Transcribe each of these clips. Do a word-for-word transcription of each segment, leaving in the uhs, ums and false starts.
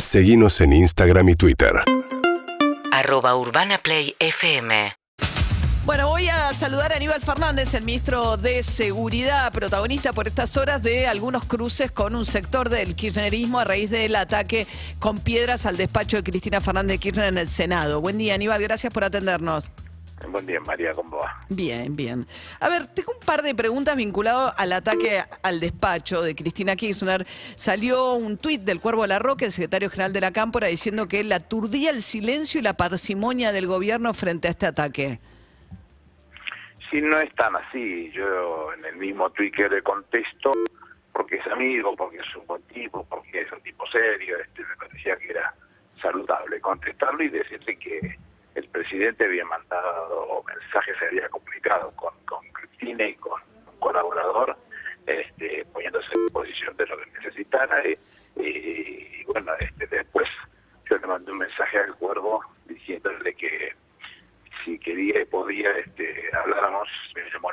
Seguinos en Instagram y Twitter. arroba Urbana Play F M. Bueno, voy a saludar a Aníbal Fernández, el ministro de Seguridad, protagonista por estas horas de algunos cruces con un sector del kirchnerismo a raíz del ataque con piedras al despacho de Cristina Fernández de Kirchner en el Senado. Buen día, Aníbal, gracias por atendernos. Buen día, María, ¿cómo va? Bien, bien. A ver, tengo un par de preguntas vinculadas al ataque al despacho de Cristina Kirchner. Salió un tuit del Cuervo de la Roca, el secretario general de la Cámpora, diciendo que la aturdía el silencio y la parsimonia del gobierno frente a este ataque. Sí, no es tan así. Yo en el mismo tuit que le contesto, porque es amigo, porque es un buen tipo, porque es un tipo serio, este, me parecía que era saludable contestarlo y decirle que el presidente había mandado mensajes, se había comunicado con, con Cristina y con un colaborador, este, poniéndose en posición de lo que necesitara. Y, y, y bueno, este, después yo le mandé un mensaje al Cuervo diciéndole que si quería y podía, este, habláramos, me llamó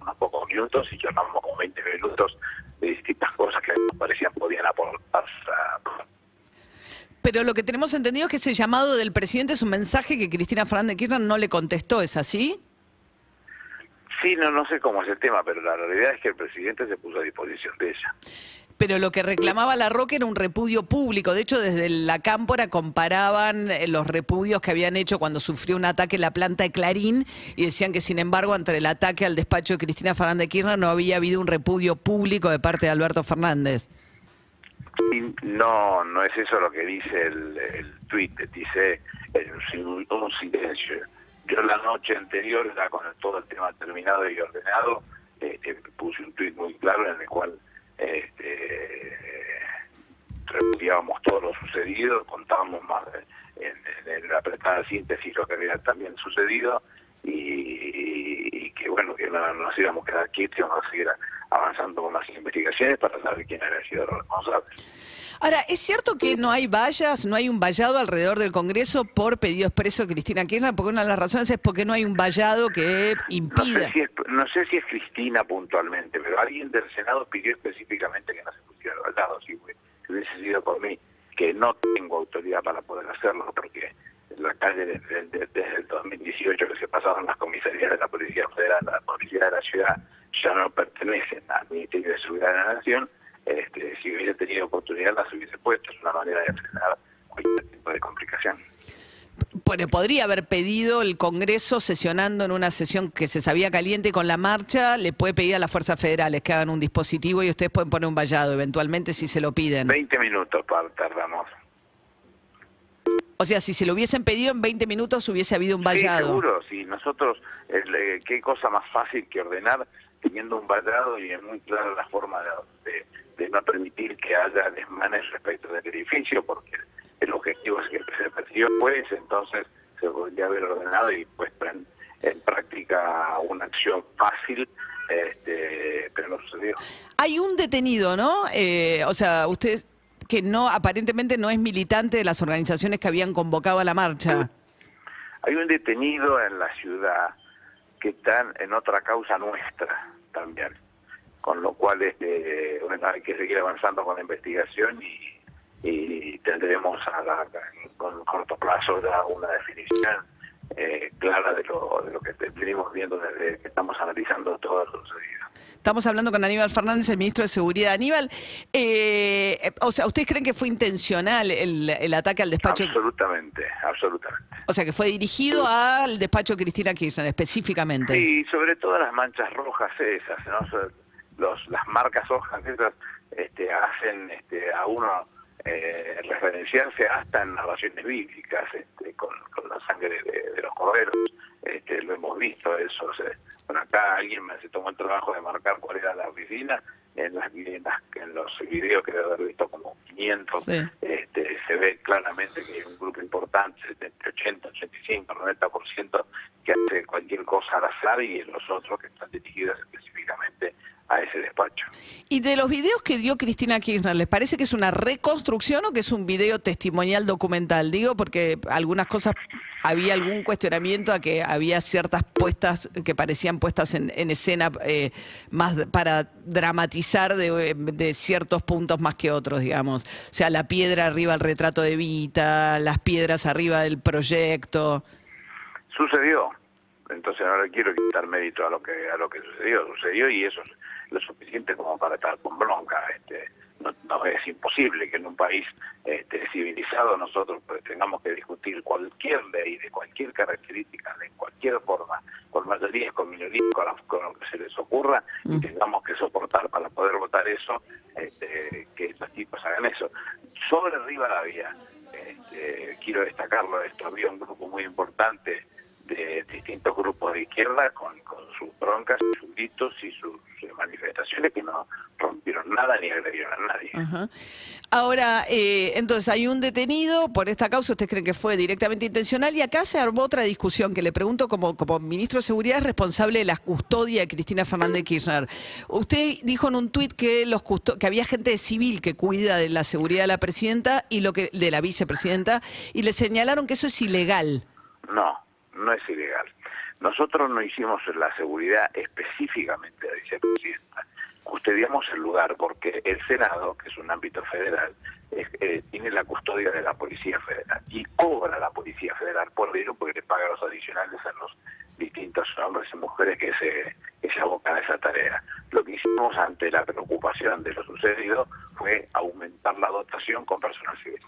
unos pocos minutos y llamamos como veinte minutos de distintas cosas que nos parecían podían aportarse. Pero lo que tenemos entendido es que ese llamado del presidente es un mensaje que Cristina Fernández de Kirchner no le contestó, ¿es así? Sí, no, no sé cómo es el tema, pero la realidad es que el presidente se puso a disposición de ella. Pero lo que reclamaba la Roca era un repudio público. De hecho, desde la Cámpora comparaban los repudios que habían hecho cuando sufrió un ataque en la planta de Clarín y decían que, sin embargo, ante el ataque al despacho de Cristina Fernández de Kirchner no había habido un repudio público de parte de Alberto Fernández. No, no es eso lo que dice el, el tuit. Dice un, un silencio. Yo la noche anterior, ya con todo el tema terminado y ordenado, eh, eh, puse un tuit muy claro en el cual Eh, eh, repudiábamos todo lo sucedido, contábamos más en, en, en la apretada síntesis lo que había también sucedido y, y, y que bueno, que no nos íbamos a quedar quietos, íbamos a seguir avanzando con las investigaciones para saber quién había sido el responsable. Ahora, ¿es cierto que no hay vallas, no hay un vallado alrededor del Congreso por pedido expreso de Cristina Kirchner? Porque una de las razones es porque no hay un vallado que impida. No sé si es, no sé si es Cristina puntualmente, pero alguien del Senado pidió específicamente que no se pusiera el vallado. Si hubiese sido por mí, que no tengo autoridad para poder hacerlo, porque en la calle desde, desde el dos mil dieciocho que se pasaron las comisarías de la Policía Federal, la Policía de la Ciudad, ya no pertenecen al Ministerio de Seguridad de la Nación. Este, si hubiera tenido oportunidad, las hubiese puesto. Es una manera de frenar cualquier tipo de complicación. Bueno, podría haber pedido el Congreso, sesionando en una sesión que se sabía caliente con la marcha, le puede pedir a las fuerzas federales que hagan un dispositivo y ustedes pueden poner un vallado, eventualmente, si se lo piden. veinte minutos tardamos. O sea, si se lo hubiesen pedido, en veinte minutos hubiese habido un vallado. Sí, seguro, sí. Nosotros, eh, qué cosa más fácil que ordenar teniendo un vallado y es muy clara la forma de, de de no permitir que haya desmanes respecto del edificio, porque el objetivo es que se persiguió, pues entonces se podría haber ordenado y puesto en, en práctica una acción fácil, este, pero no sucedió. Hay un detenido, ¿no? Eh, o sea, usted que no aparentemente no es militante de las organizaciones que habían convocado a la marcha. Hay un detenido en la ciudad que está en otra causa nuestra también, con lo cual este, bueno, hay que seguir avanzando con la investigación y, y tendremos a la, con corto plazo ya una definición eh, clara de lo, de lo que venimos viendo desde que estamos analizando todo lo sucedido. Estamos hablando con Aníbal Fernández, el ministro de Seguridad. Aníbal, eh, o sea, ¿ustedes creen que fue intencional el, el ataque al despacho? Absolutamente, absolutamente. O sea, que fue dirigido al despacho de Cristina Kirchner específicamente. Sí, sobre todo las manchas rojas esas, ¿no? Sobre, Los, las marcas hojas esas este, hacen este, a uno eh, referenciarse hasta en narraciones bíblicas este, con, con la sangre de, de los corderos, este, lo hemos visto eso. O sea, bueno, acá alguien me, se tomó el trabajo de marcar cuál era la oficina, en, las, en, las, en los videos que debo haber visto como quinientos, sí. Este, se ve claramente que hay un grupo importante, ochenta, ochenta y cinco, noventa por ciento que hace cualquier cosa al azar y los otros que están dirigidos específicamente a ese despacho. Y de los videos que dio Cristina Kirchner, ¿les parece que es una reconstrucción o que es un video testimonial documental? Digo, porque algunas cosas había algún cuestionamiento a que había ciertas puestas que parecían puestas en, en escena eh, más para dramatizar de, de ciertos puntos más que otros, digamos. O sea, la piedra arriba del retrato de Evita, las piedras arriba del proyecto. Sucedió. Entonces no le quiero quitar mérito a lo que a lo que sucedió. Sucedió y eso es lo suficiente como para estar con bronca. Este, no, no es imposible que en un país este, civilizado nosotros pues, tengamos que discutir cualquier ley, de cualquier característica, de cualquier forma, con mayorías, con minorías, con, con lo que se les ocurra, y tengamos que soportar para poder votar eso, este, que estos tipos hagan eso. Sobre Rivadavia, este, quiero destacarlo, esto había un grupo muy importante de distintos grupos de izquierda con, con sus broncas, sus gritos y sus manifestaciones que no rompieron nada ni agredieron a nadie. Ajá. Ahora, eh, entonces hay un detenido por esta causa, ¿ustedes creen que fue directamente intencional? Y acá se armó otra discusión que le pregunto como, como ministro de Seguridad responsable de la custodia de Cristina Fernández de Kirchner. Usted dijo en un tuit que, los custo que había gente civil que cuida de la seguridad de la presidenta y lo que de la vicepresidenta y le señalaron que eso es ilegal. No. No es ilegal. Nosotros no hicimos la seguridad específicamente de la vicepresidenta. Custodiamos el lugar porque el Senado, que es un ámbito federal, es, eh, tiene la custodia de la Policía Federal y cobra la Policía Federal por ello porque le paga los adicionales a los distintos hombres y mujeres que se, que se abocan a esa tarea. Lo que hicimos ante la preocupación de lo sucedido fue aumentar la dotación con personal civil.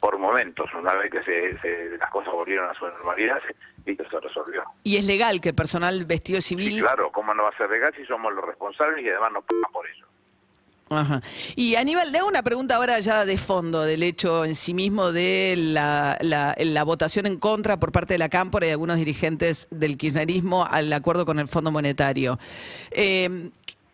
Por momentos, una vez que se, se, las cosas volvieron a su normalidad, se, se resolvió. ¿Y es legal que personal vestido civil...? Sí, claro, ¿cómo no va a ser legal si somos los responsables y además nos pagan por eso? Ajá. Y Aníbal, le hago una pregunta ahora ya de fondo del hecho en sí mismo de la, la, la votación en contra por parte de la Cámpora y de algunos dirigentes del kirchnerismo al acuerdo con el Fondo Monetario. Eh,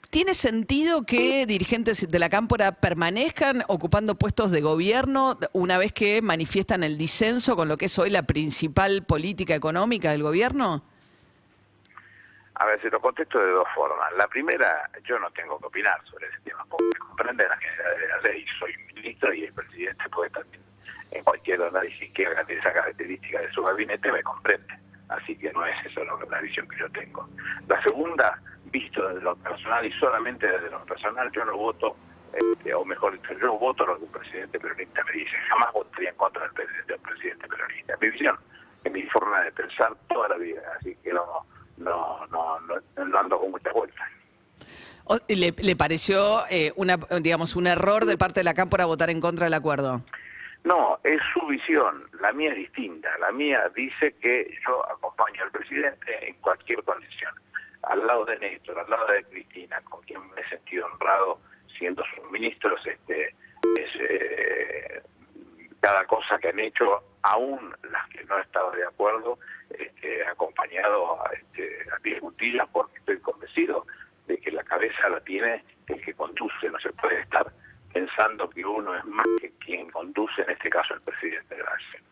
¿Tiene sentido que dirigentes de la Cámpora permanezcan ocupando puestos de gobierno una vez que manifiestan el disenso con lo que es hoy la principal política económica del gobierno? A ver, se lo contesto de dos formas. La primera, yo no tengo que opinar sobre ese tema, porque comprende la generalidad de la ley. Soy ministro y el presidente puede también, en cualquier análisis que haga de esa característica de su gabinete, me comprende. Así que no es eso la visión que yo tengo. La segunda... visto desde lo personal y solamente desde lo personal, yo no voto, este, o mejor dicho, yo voto lo que un presidente peronista me dice, jamás votaría en contra del presidente, del presidente peronista. Mi visión es mi forma de pensar toda la vida, así que no, no, no, no, no ando con muchas vueltas. ¿Le, le pareció eh, una, digamos, un error de parte de la Cámpora votar en contra del acuerdo? No, es su visión, la mía es distinta, la mía dice que yo acompaño al presidente en cualquier condición. Al lado de Néstor, al lado de Cristina, con quien me he sentido honrado siendo sus ministros, este, es, eh, cada cosa que han hecho, aún las que no he estado de acuerdo, este, acompañado a, este, a pie juntillas, porque estoy convencido de que la cabeza la tiene el que conduce, no se puede estar pensando que uno es más que quien conduce, en este caso el presidente de la Nación.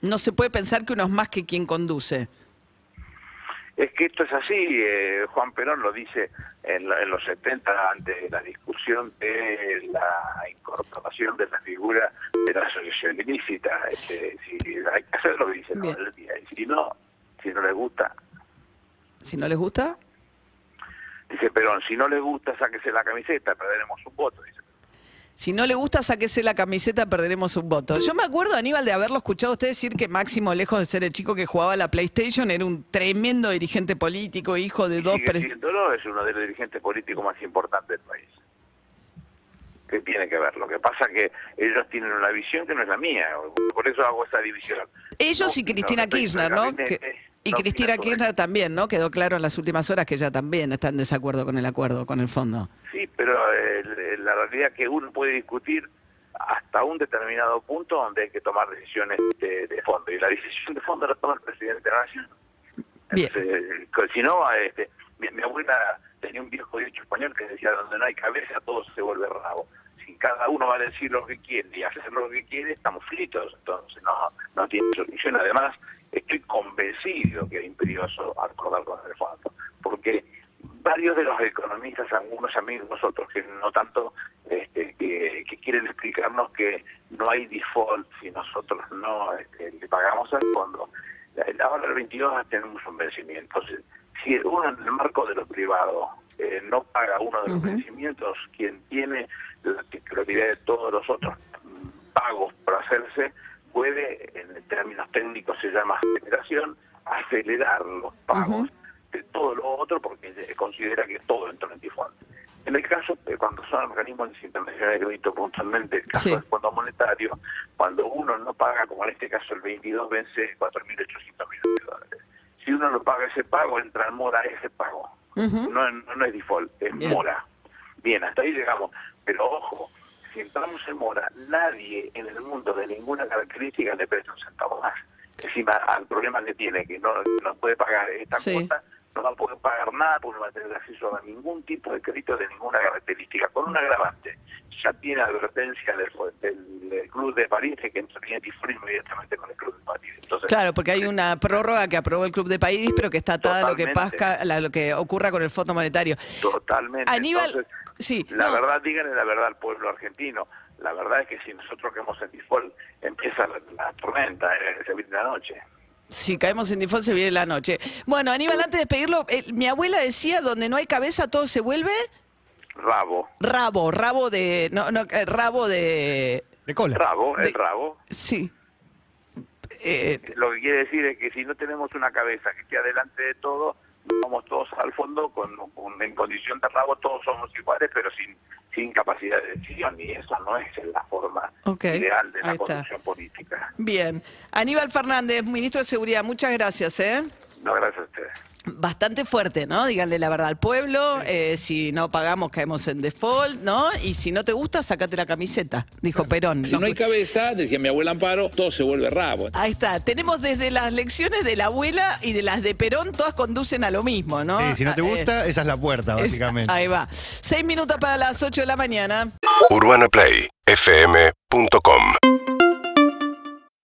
No se puede pensar que uno es más que quien conduce. Es que esto es así, eh, Juan Perón lo dice en, la, en los setenta, ante la discusión de la incorporación de la figura de la asociación ilícita. Este, si hay que hacer lo que dice el día, y si no, si no les gusta. ¿Si no les gusta? Dice Perón, si no les gusta, sáquese la camiseta, perderemos un voto, dice. Si no le gusta, sáquese la camiseta, perderemos un voto. Yo me acuerdo, Aníbal, de haberlo escuchado a usted decir que Máximo, lejos de ser el chico que jugaba a la PlayStation, era un tremendo dirigente político, hijo de dos... Diciéndolo, es uno de los dirigentes políticos más importantes del país. ¿Qué tiene que ver? Lo que pasa es que ellos tienen una visión que no es la mía, por eso hago esa división. Ellos y Cristina Kirchner, ¿no? Y Cristina Kirchner también, ¿no? Quedó claro en las últimas horas que ella también está en desacuerdo con el acuerdo, con el fondo. Sí, pero eh, la realidad es que uno puede discutir hasta un determinado punto donde hay que tomar decisiones de, de fondo. Y la decisión de fondo la toma el presidente de la Nación. Entonces, si no, este, mi, mi abuela tenía un viejo dicho español que decía, donde no hay cabeza todo se vuelve rabo. Si cada uno va a decir lo que quiere y hacer lo que quiere, estamos fritos. Entonces no, no tiene solución. Además... estoy convencido que es imperioso acordar con el fondo, porque varios de los economistas, algunos amigos, otros que no tanto, este, que, que quieren explicarnos que no hay default si nosotros no este, le pagamos al fondo. ahora el veintidós tenemos un vencimiento. Si uno en el marco de lo privado eh, no paga uno de los uh-huh. vencimientos, quien tiene la titularidad de todos los otros pagos por hacerse, puede, en términos técnicos se llama aceleración, acelerar los pagos uh-huh. de todo lo otro, porque considera que todo entró en antifondo. En el caso, cuando son organismos internacionales de crédito, puntualmente el caso sí. del Fondo Monetario, cuando uno no paga, como en este caso el veintidós, vence cuatro mil ochocientos millones de dólares. Si uno no paga ese pago, entra en mora ese pago. Uh-huh. No, no, no es default, es Bien. mora. Bien, hasta ahí llegamos. Pero ojo, si entramos en mora, nadie en el mundo de ninguna característica le presta un centavo más. Encima, al problema que tiene, que no, no puede pagar esta sí. cuota, no va a poder pagar nada porque no va a tener acceso a ningún tipo de crédito de ninguna característica, con un agravante. Ya tiene advertencia del, del, del Club de París de que entraría inmediatamente con el Club de París. Entonces, claro, porque hay una prórroga que aprobó el Club de París, pero que está atada a lo que pasca, a lo que ocurra con el Fondo Monetario. Totalmente. Aníbal, entonces, sí, la no. verdad, díganle la verdad al pueblo argentino. La verdad es que si nosotros caemos en default, empieza la, la tormenta, eh, se viene la noche. Si caemos en default, se viene la noche. Bueno, Aníbal, antes de despedirlo, eh, mi abuela decía, donde no hay cabeza, todo se vuelve... Rabo. Rabo, rabo de... No, no, eh, rabo de... De cola. Rabo, de, el rabo. Sí. Eh, Lo que quiere decir es que si no tenemos una cabeza que esté adelante de todo, vamos todos al fondo, con, con en condición de rabo todos somos iguales, pero sin... sin capacidad de decisión, y eso no es la forma okay. ideal de la conducción política. Bien. Aníbal Fernández, Ministro de Seguridad, muchas gracias. ¿eh? No, gracias a ustedes. Bastante fuerte, ¿no? Díganle la verdad al pueblo, sí. eh, si no pagamos caemos en default, ¿no? Y si no te gusta, sacate la camiseta, dijo Perón. Si no, no hay cabeza, decía mi abuela Amparo, todo se vuelve rabo. Ahí está, tenemos desde las lecciones de la abuela y de las de Perón, todas conducen a lo mismo, ¿no? Sí, si no te gusta, eh, esa es la puerta, básicamente. Es, ahí va. Seis minutos para las ocho de la mañana. Urbana Play F M punto com